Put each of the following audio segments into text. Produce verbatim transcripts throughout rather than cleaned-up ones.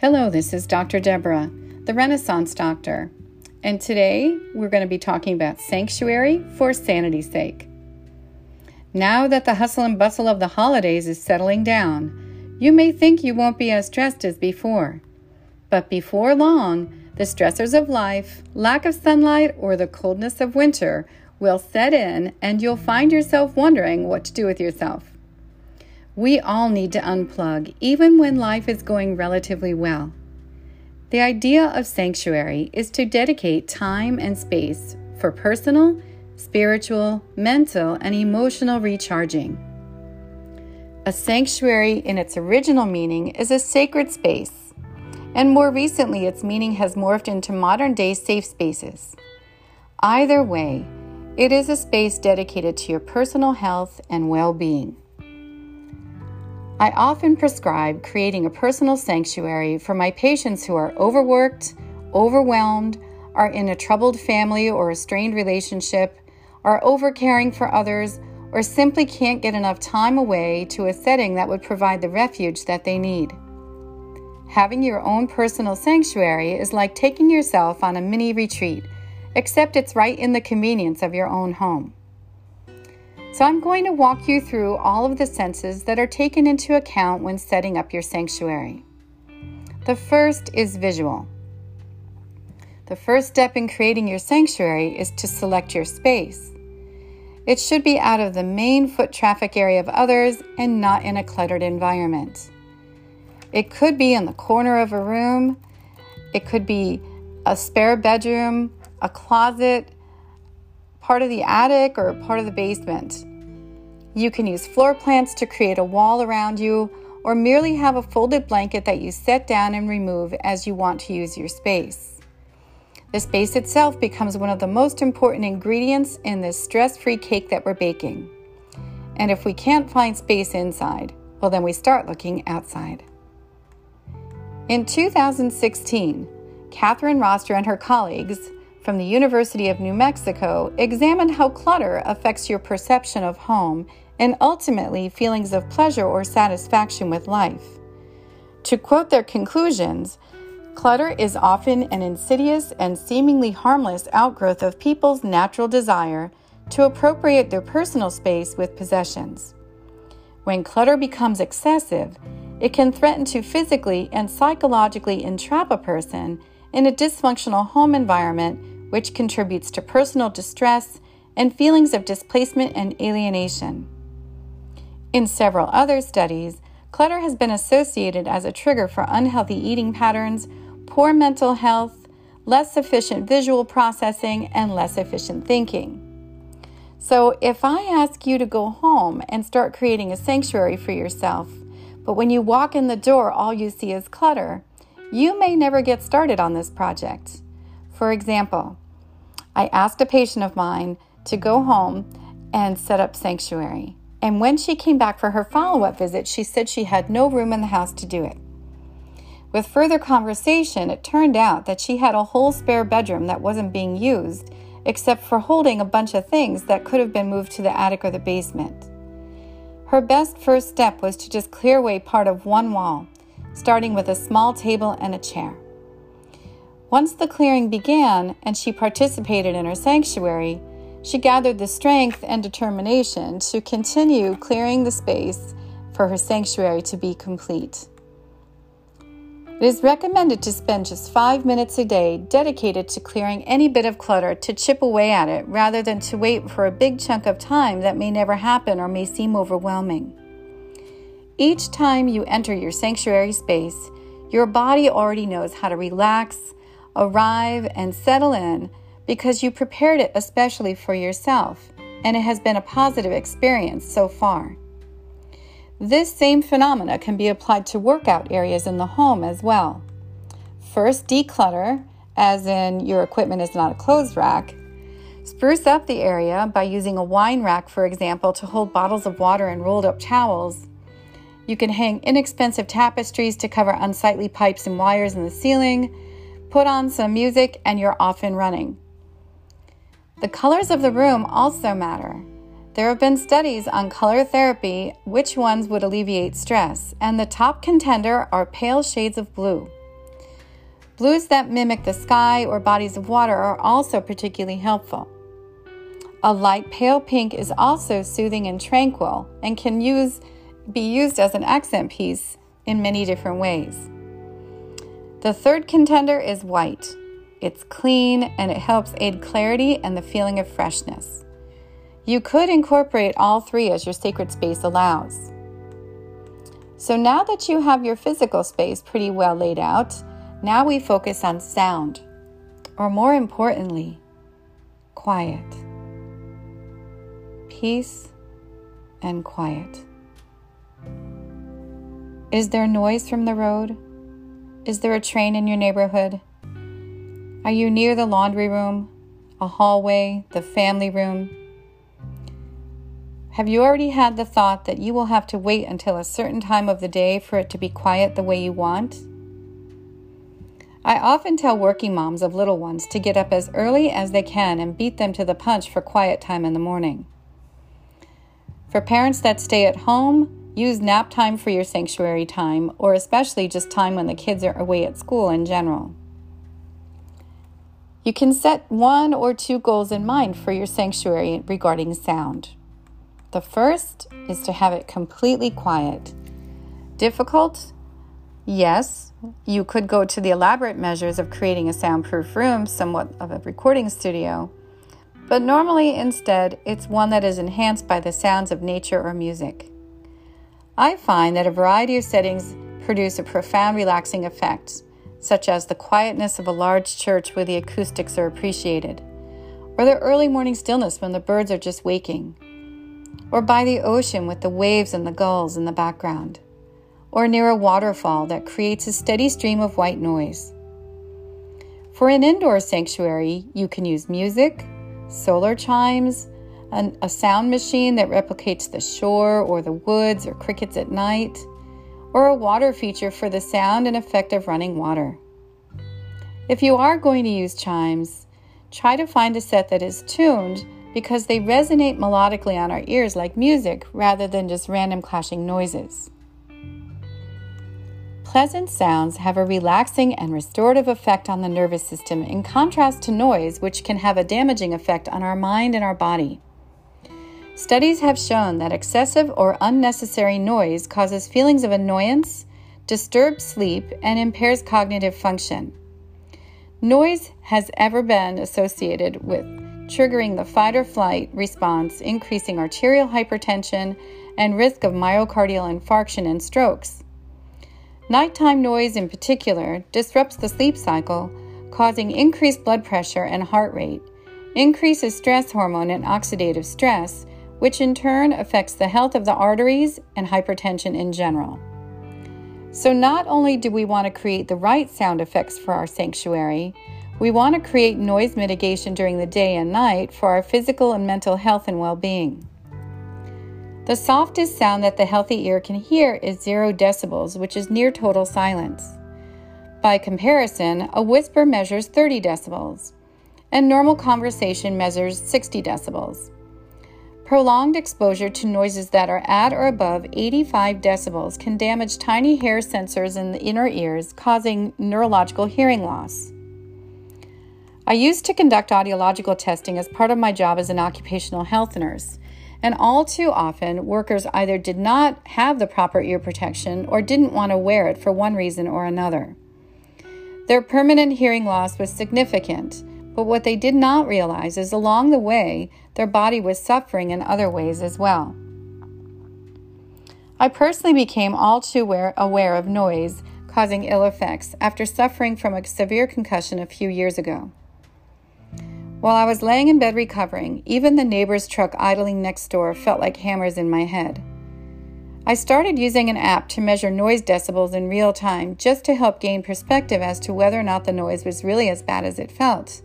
Hello, this is Doctor Deborah, the Renaissance Doctor, and today we're going to be talking about Sanctuary for Sanity's Sake. Now that the hustle and bustle of the holidays is settling down, you may think you won't be as stressed as before. But before long, the stressors of life, lack of sunlight, or the coldness of winter will set in, and you'll find yourself wondering what to do with yourself. We all need to unplug, even when life is going relatively well. The idea of sanctuary is to dedicate time and space for personal, spiritual, mental, and emotional recharging. A sanctuary, in its original meaning, is a sacred space, and more recently its meaning has morphed into modern-day safe spaces. Either way, it is a space dedicated to your personal health and well-being. I often prescribe creating a personal sanctuary for my patients who are overworked, overwhelmed, are in a troubled family or a strained relationship, are overcaring for others, or simply can't get enough time away to a setting that would provide the refuge that they need. Having your own personal sanctuary is like taking yourself on a mini retreat, except it's right in the convenience of your own home. So I'm going to walk you through all of the senses that are taken into account when setting up your sanctuary. The first is visual. The first step in creating your sanctuary is to select your space. It should be out of the main foot traffic area of others and not in a cluttered environment. It could be in the corner of a room. It could be a spare bedroom, a closet, part of the attic, or part of the basement. You can use floor plans to create a wall around you, or merely have a folded blanket that you set down and remove as you want to use your space. The space itself becomes one of the most important ingredients in this stress-free cake that we're baking. And if we can't find space inside, well then we start looking outside. In two thousand sixteen, Catherine Roster and her colleagues from the University of New Mexico examined how clutter affects your perception of home and ultimately feelings of pleasure or satisfaction with life. To quote their conclusions, clutter is often an insidious and seemingly harmless outgrowth of people's natural desire to appropriate their personal space with possessions. When clutter becomes excessive, it can threaten to physically and psychologically entrap a person in a dysfunctional home environment, which contributes to personal distress and feelings of displacement and alienation. In several other studies, clutter has been associated as a trigger for unhealthy eating patterns, poor mental health, less efficient visual processing, and less efficient thinking. So if I ask you to go home and start creating a sanctuary for yourself, but when you walk in the door all you see is clutter, you may never get started on this project. For example, I asked a patient of mine to go home and set up sanctuary. And when she came back for her follow-up visit, she said she had no room in the house to do it. With further conversation, it turned out that she had a whole spare bedroom that wasn't being used, except for holding a bunch of things that could have been moved to the attic or the basement. Her best first step was to just clear away part of one wall, starting with a small table and a chair. Once the clearing began and she participated in her sanctuary, she gathered the strength and determination to continue clearing the space for her sanctuary to be complete. It is recommended to spend just five minutes a day dedicated to clearing any bit of clutter to chip away at it rather than to wait for a big chunk of time that may never happen or may seem overwhelming. Each time you enter your sanctuary space, your body already knows how to relax, arrive, and settle in because you prepared it especially for yourself, and it has been a positive experience so far. This same phenomena can be applied to workout areas in the home as well. First, declutter, as in your equipment is not a clothes rack. Spruce up the area by using a wine rack, for example, to hold bottles of water and rolled up towels. You can hang inexpensive tapestries to cover unsightly pipes and wires in the ceiling. Put on some music and you're off and running. The colors of the room also matter. There have been studies on color therapy, which ones would alleviate stress, and the top contender are pale shades of blue. Blues that mimic the sky or bodies of water are also particularly helpful. A light pale pink is also soothing and tranquil and can use, be used as an accent piece in many different ways. The third contender is white. It's clean and it helps aid clarity and the feeling of freshness. You could incorporate all three as your sacred space allows. So now that you have your physical space pretty well laid out, now we focus on sound, or more importantly, quiet. Peace and quiet. Is there noise from the road? Is there a train in your neighborhood? Are you near the laundry room, a hallway, the family room? Have you already had the thought that you will have to wait until a certain time of the day for it to be quiet the way you want? I often tell working moms of little ones to get up as early as they can and beat them to the punch for quiet time in the morning. For parents that stay at home, use nap time for your sanctuary time, or especially just time when the kids are away at school in general. You can set one or two goals in mind for your sanctuary regarding sound. The first is to have it completely quiet. Difficult? Yes, you could go to the elaborate measures of creating a soundproof room, somewhat of a recording studio, but normally instead it's one that is enhanced by the sounds of nature or music. I find that a variety of settings produce a profound relaxing effect, such as the quietness of a large church where the acoustics are appreciated, or the early morning stillness when the birds are just waking, or by the ocean with the waves and the gulls in the background, or near a waterfall that creates a steady stream of white noise. For an indoor sanctuary, you can use music, solar chimes, an, a sound machine that replicates the shore or the woods or crickets at night, or a water feature for the sound and effect of running water. If you are going to use chimes, try to find a set that is tuned because they resonate melodically on our ears like music rather than just random clashing noises. Pleasant sounds have a relaxing and restorative effect on the nervous system in contrast to noise, which can have a damaging effect on our mind and our body. Studies have shown that excessive or unnecessary noise causes feelings of annoyance, disturbs sleep, and impairs cognitive function. Noise has ever been associated with triggering the fight-or-flight response, increasing arterial hypertension, and risk of myocardial infarction and strokes. Nighttime noise in particular disrupts the sleep cycle, causing increased blood pressure and heart rate, increases stress hormone and oxidative stress, which in turn affects the health of the arteries and hypertension in general. So not only do we want to create the right sound effects for our sanctuary, we want to create noise mitigation during the day and night for our physical and mental health and well-being. The softest sound that the healthy ear can hear is zero decibels, which is near total silence. By comparison, a whisper measures thirty decibels, and normal conversation measures sixty decibels. Prolonged exposure to noises that are at or above eighty-five decibels can damage tiny hair sensors in the inner ears, causing neurological hearing loss. I used to conduct audiological testing as part of my job as an occupational health nurse, and all too often, workers either did not have the proper ear protection or didn't want to wear it for one reason or another. Their permanent hearing loss was significant, but what they did not realize is along the way, their body was suffering in other ways as well. I personally became all too aware, aware of noise causing ill effects after suffering from a severe concussion a few years ago. While I was laying in bed recovering, even the neighbor's truck idling next door felt like hammers in my head. I started using an app to measure noise decibels in real time just to help gain perspective as to whether or not the noise was really as bad as it felt.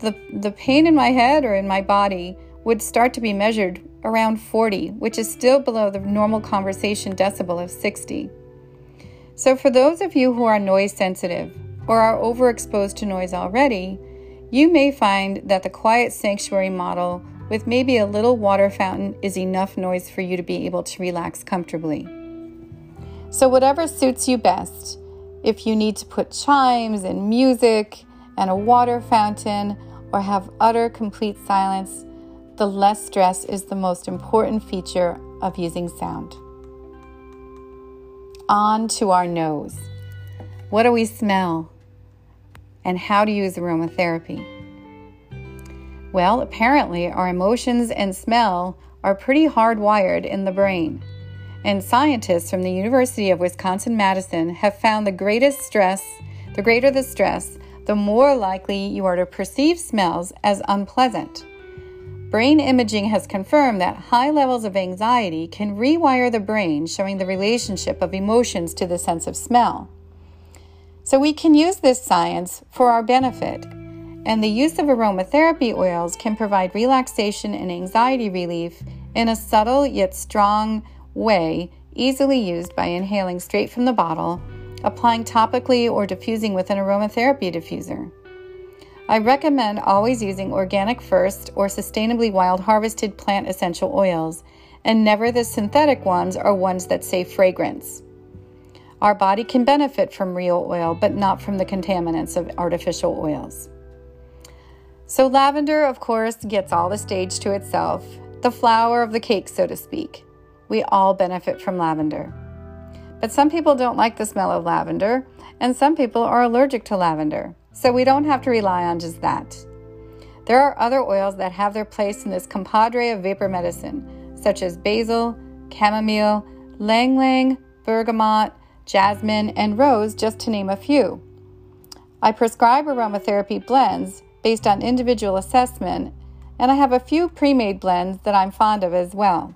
The, the pain in my head or in my body would start to be measured around forty, which is still below the normal conversation decibel of sixty. So for those of you who are noise sensitive or are overexposed to noise already, you may find that the quiet sanctuary model with maybe a little water fountain is enough noise for you to be able to relax comfortably. So whatever suits you best. if you need to put chimes and music and a water fountain or have utter complete silence, the less stress is the most important feature of using sound. On to our nose. What do we smell? And how to use aromatherapy? Well, apparently our emotions and smell are pretty hardwired in the brain. And scientists from the University of Wisconsin-Madison have found the greatest stress, the greater the stress, the more likely you are to perceive smells as unpleasant. Brain imaging has confirmed that high levels of anxiety can rewire the brain, showing the relationship of emotions to the sense of smell. So we can use this science for our benefit, and the use of aromatherapy oils can provide relaxation and anxiety relief in a subtle yet strong way, easily used by inhaling straight from the bottle, applying topically, or diffusing with an aromatherapy diffuser. I recommend always using organic first or sustainably wild harvested plant essential oils, and never the synthetic ones or ones that say fragrance. Our body can benefit from real oil, but not from the contaminants of artificial oils. So lavender, of course, gets all the stage to itself, the flower of the cake, so to speak. We all benefit from lavender. But some people don't like the smell of lavender, and some people are allergic to lavender, so we don't have to rely on just that. There are other oils that have their place in this compadre of vapor medicine, such as basil, chamomile, lang lang, bergamot, jasmine, and rose, just to name a few. I prescribe aromatherapy blends based on individual assessment, and I have a few pre-made blends that I'm fond of as well.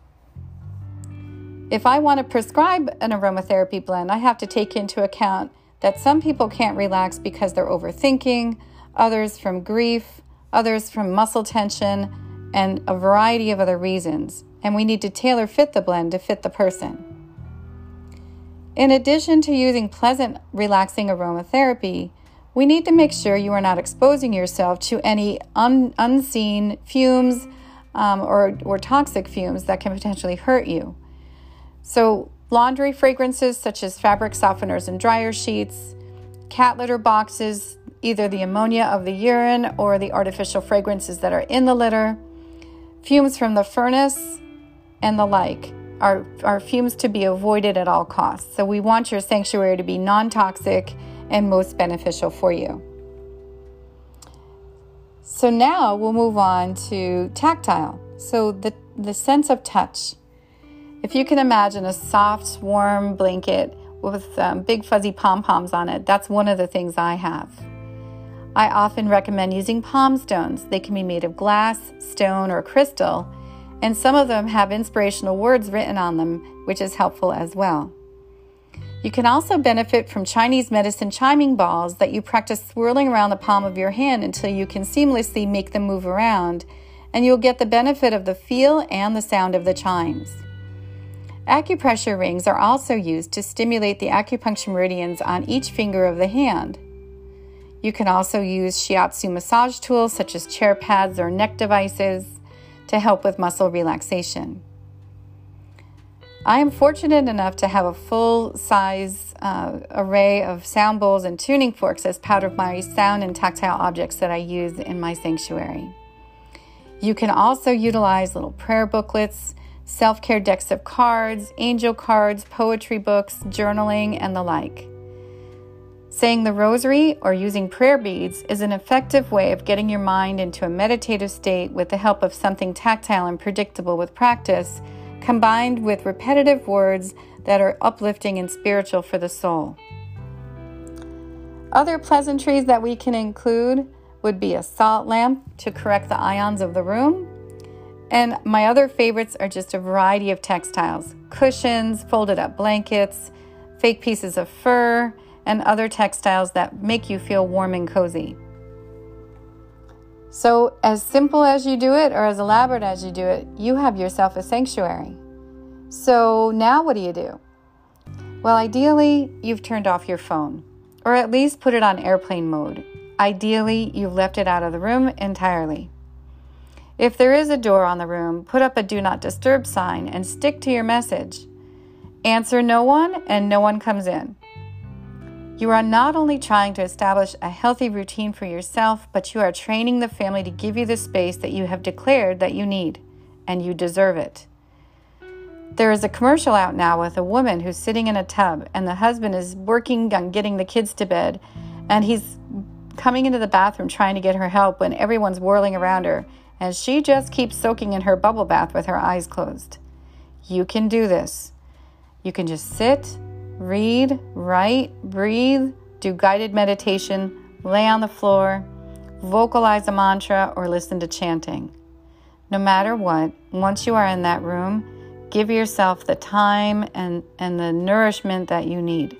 If I want to prescribe an aromatherapy blend, I have to take into account that some people can't relax because they're overthinking, others from grief, others from muscle tension, and a variety of other reasons. And we need to tailor fit the blend to fit the person. In addition to using pleasant, relaxing aromatherapy, we need to make sure you are not exposing yourself to any un- unseen fumes um, or, or toxic fumes that can potentially hurt you. So laundry fragrances such as fabric softeners and dryer sheets, cat litter boxes, either the ammonia of the urine or the artificial fragrances that are in the litter, fumes from the furnace, and the like are, are fumes to be avoided at all costs. So we want your sanctuary to be non-toxic and most beneficial for you. So now we'll move on to tactile. So the, the sense of touch. If you can imagine a soft, warm blanket with um, big fuzzy pom-poms on it, that's one of the things I have. I often recommend using palm stones. They can be made of glass, stone, or crystal, and some of them have inspirational words written on them, which is helpful as well. You can also benefit from Chinese medicine chiming balls that you practice swirling around the palm of your hand until you can seamlessly make them move around, and you'll get the benefit of the feel and the sound of the chimes. Acupressure rings are also used to stimulate the acupuncture meridians on each finger of the hand. You can also use shiatsu massage tools such as chair pads or neck devices to help with muscle relaxation. I am fortunate enough to have a full-size uh, array of sound bowls and tuning forks as part of my sound and tactile objects that I use in my sanctuary. You can also utilize little prayer booklets, self-care decks of cards, angel cards, poetry books, journaling, and the like. Saying the rosary or using prayer beads is an effective way of getting your mind into a meditative state with the help of something tactile and predictable with practice, combined with repetitive words that are uplifting and spiritual for the soul. Other pleasantries that we can include would be a salt lamp to correct the ions of the room. And my other favorites are just a variety of textiles, cushions, folded up blankets, fake pieces of fur, and other textiles that make you feel warm and cozy. So as simple as you do it, or as elaborate as you do it, you have yourself a sanctuary. So now what do you do? Well, ideally, you've turned off your phone, or at least put it on airplane mode. Ideally, you've left it out of the room entirely. If there is a door on the room, put up a do not disturb sign and stick to your message. Answer no one and no one comes in. You are not only trying to establish a healthy routine for yourself, but you are training the family to give you the space that you have declared that you need, and you deserve it. There is a commercial out now with a woman who's sitting in a tub, and the husband is working on getting the kids to bed, and he's coming into the bathroom trying to get her help when everyone's whirling around her, and she just keeps soaking in her bubble bath with her eyes closed. You can do this. You can just sit, read, write, breathe, do guided meditation, lay on the floor, vocalize a mantra, or listen to chanting. No matter what, once you are in that room, give yourself the time and, and the nourishment that you need.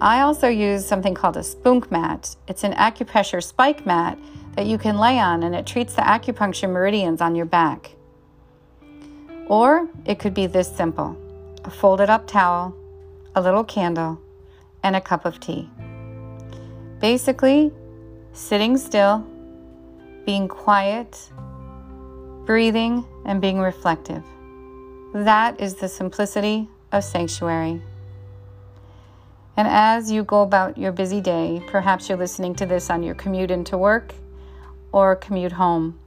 I also use something called a Spoonk mat. It's an acupressure spike mat that you can lay on, and it treats the acupuncture meridians on your back. Or it could be this simple: a folded up towel, a little candle, and a cup of tea. Basically, sitting still, being quiet, breathing, and being reflective. That is the simplicity of sanctuary. And as you go about your busy day, perhaps you're listening to this on your commute into work or commute home,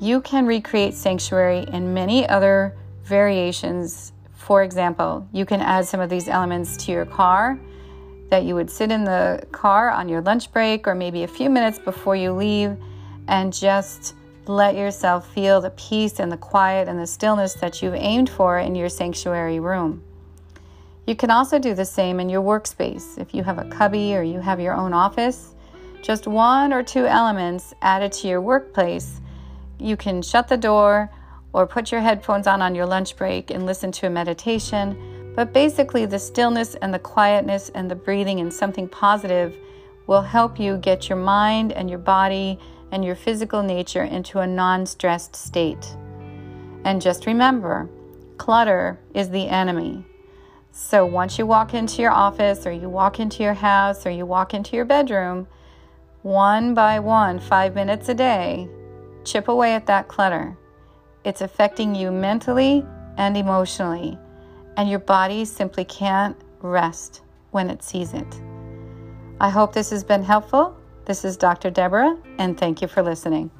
you can recreate sanctuary in many other variations. For example, you can add some of these elements to your car, that you would sit in the car on your lunch break or maybe a few minutes before you leave, and just let yourself feel the peace and the quiet and the stillness that you've aimed for in your sanctuary room. You can also do the same in your workspace. If you have a cubby or you have your own office, just one or two elements added to your workplace. You can shut the door or put your headphones on on your lunch break and listen to a meditation. But basically, the stillness and the quietness and the breathing and something positive will help you get your mind and your body and your physical nature into a non-stressed state. And just remember, clutter is the enemy. So once you walk into your office or you walk into your house or you walk into your bedroom, one by one, five minutes a day, chip away at that clutter. It's affecting you mentally and emotionally, and your body simply can't rest when it sees it. I hope this has been helpful. This is Doctor Deborah, and thank you for listening.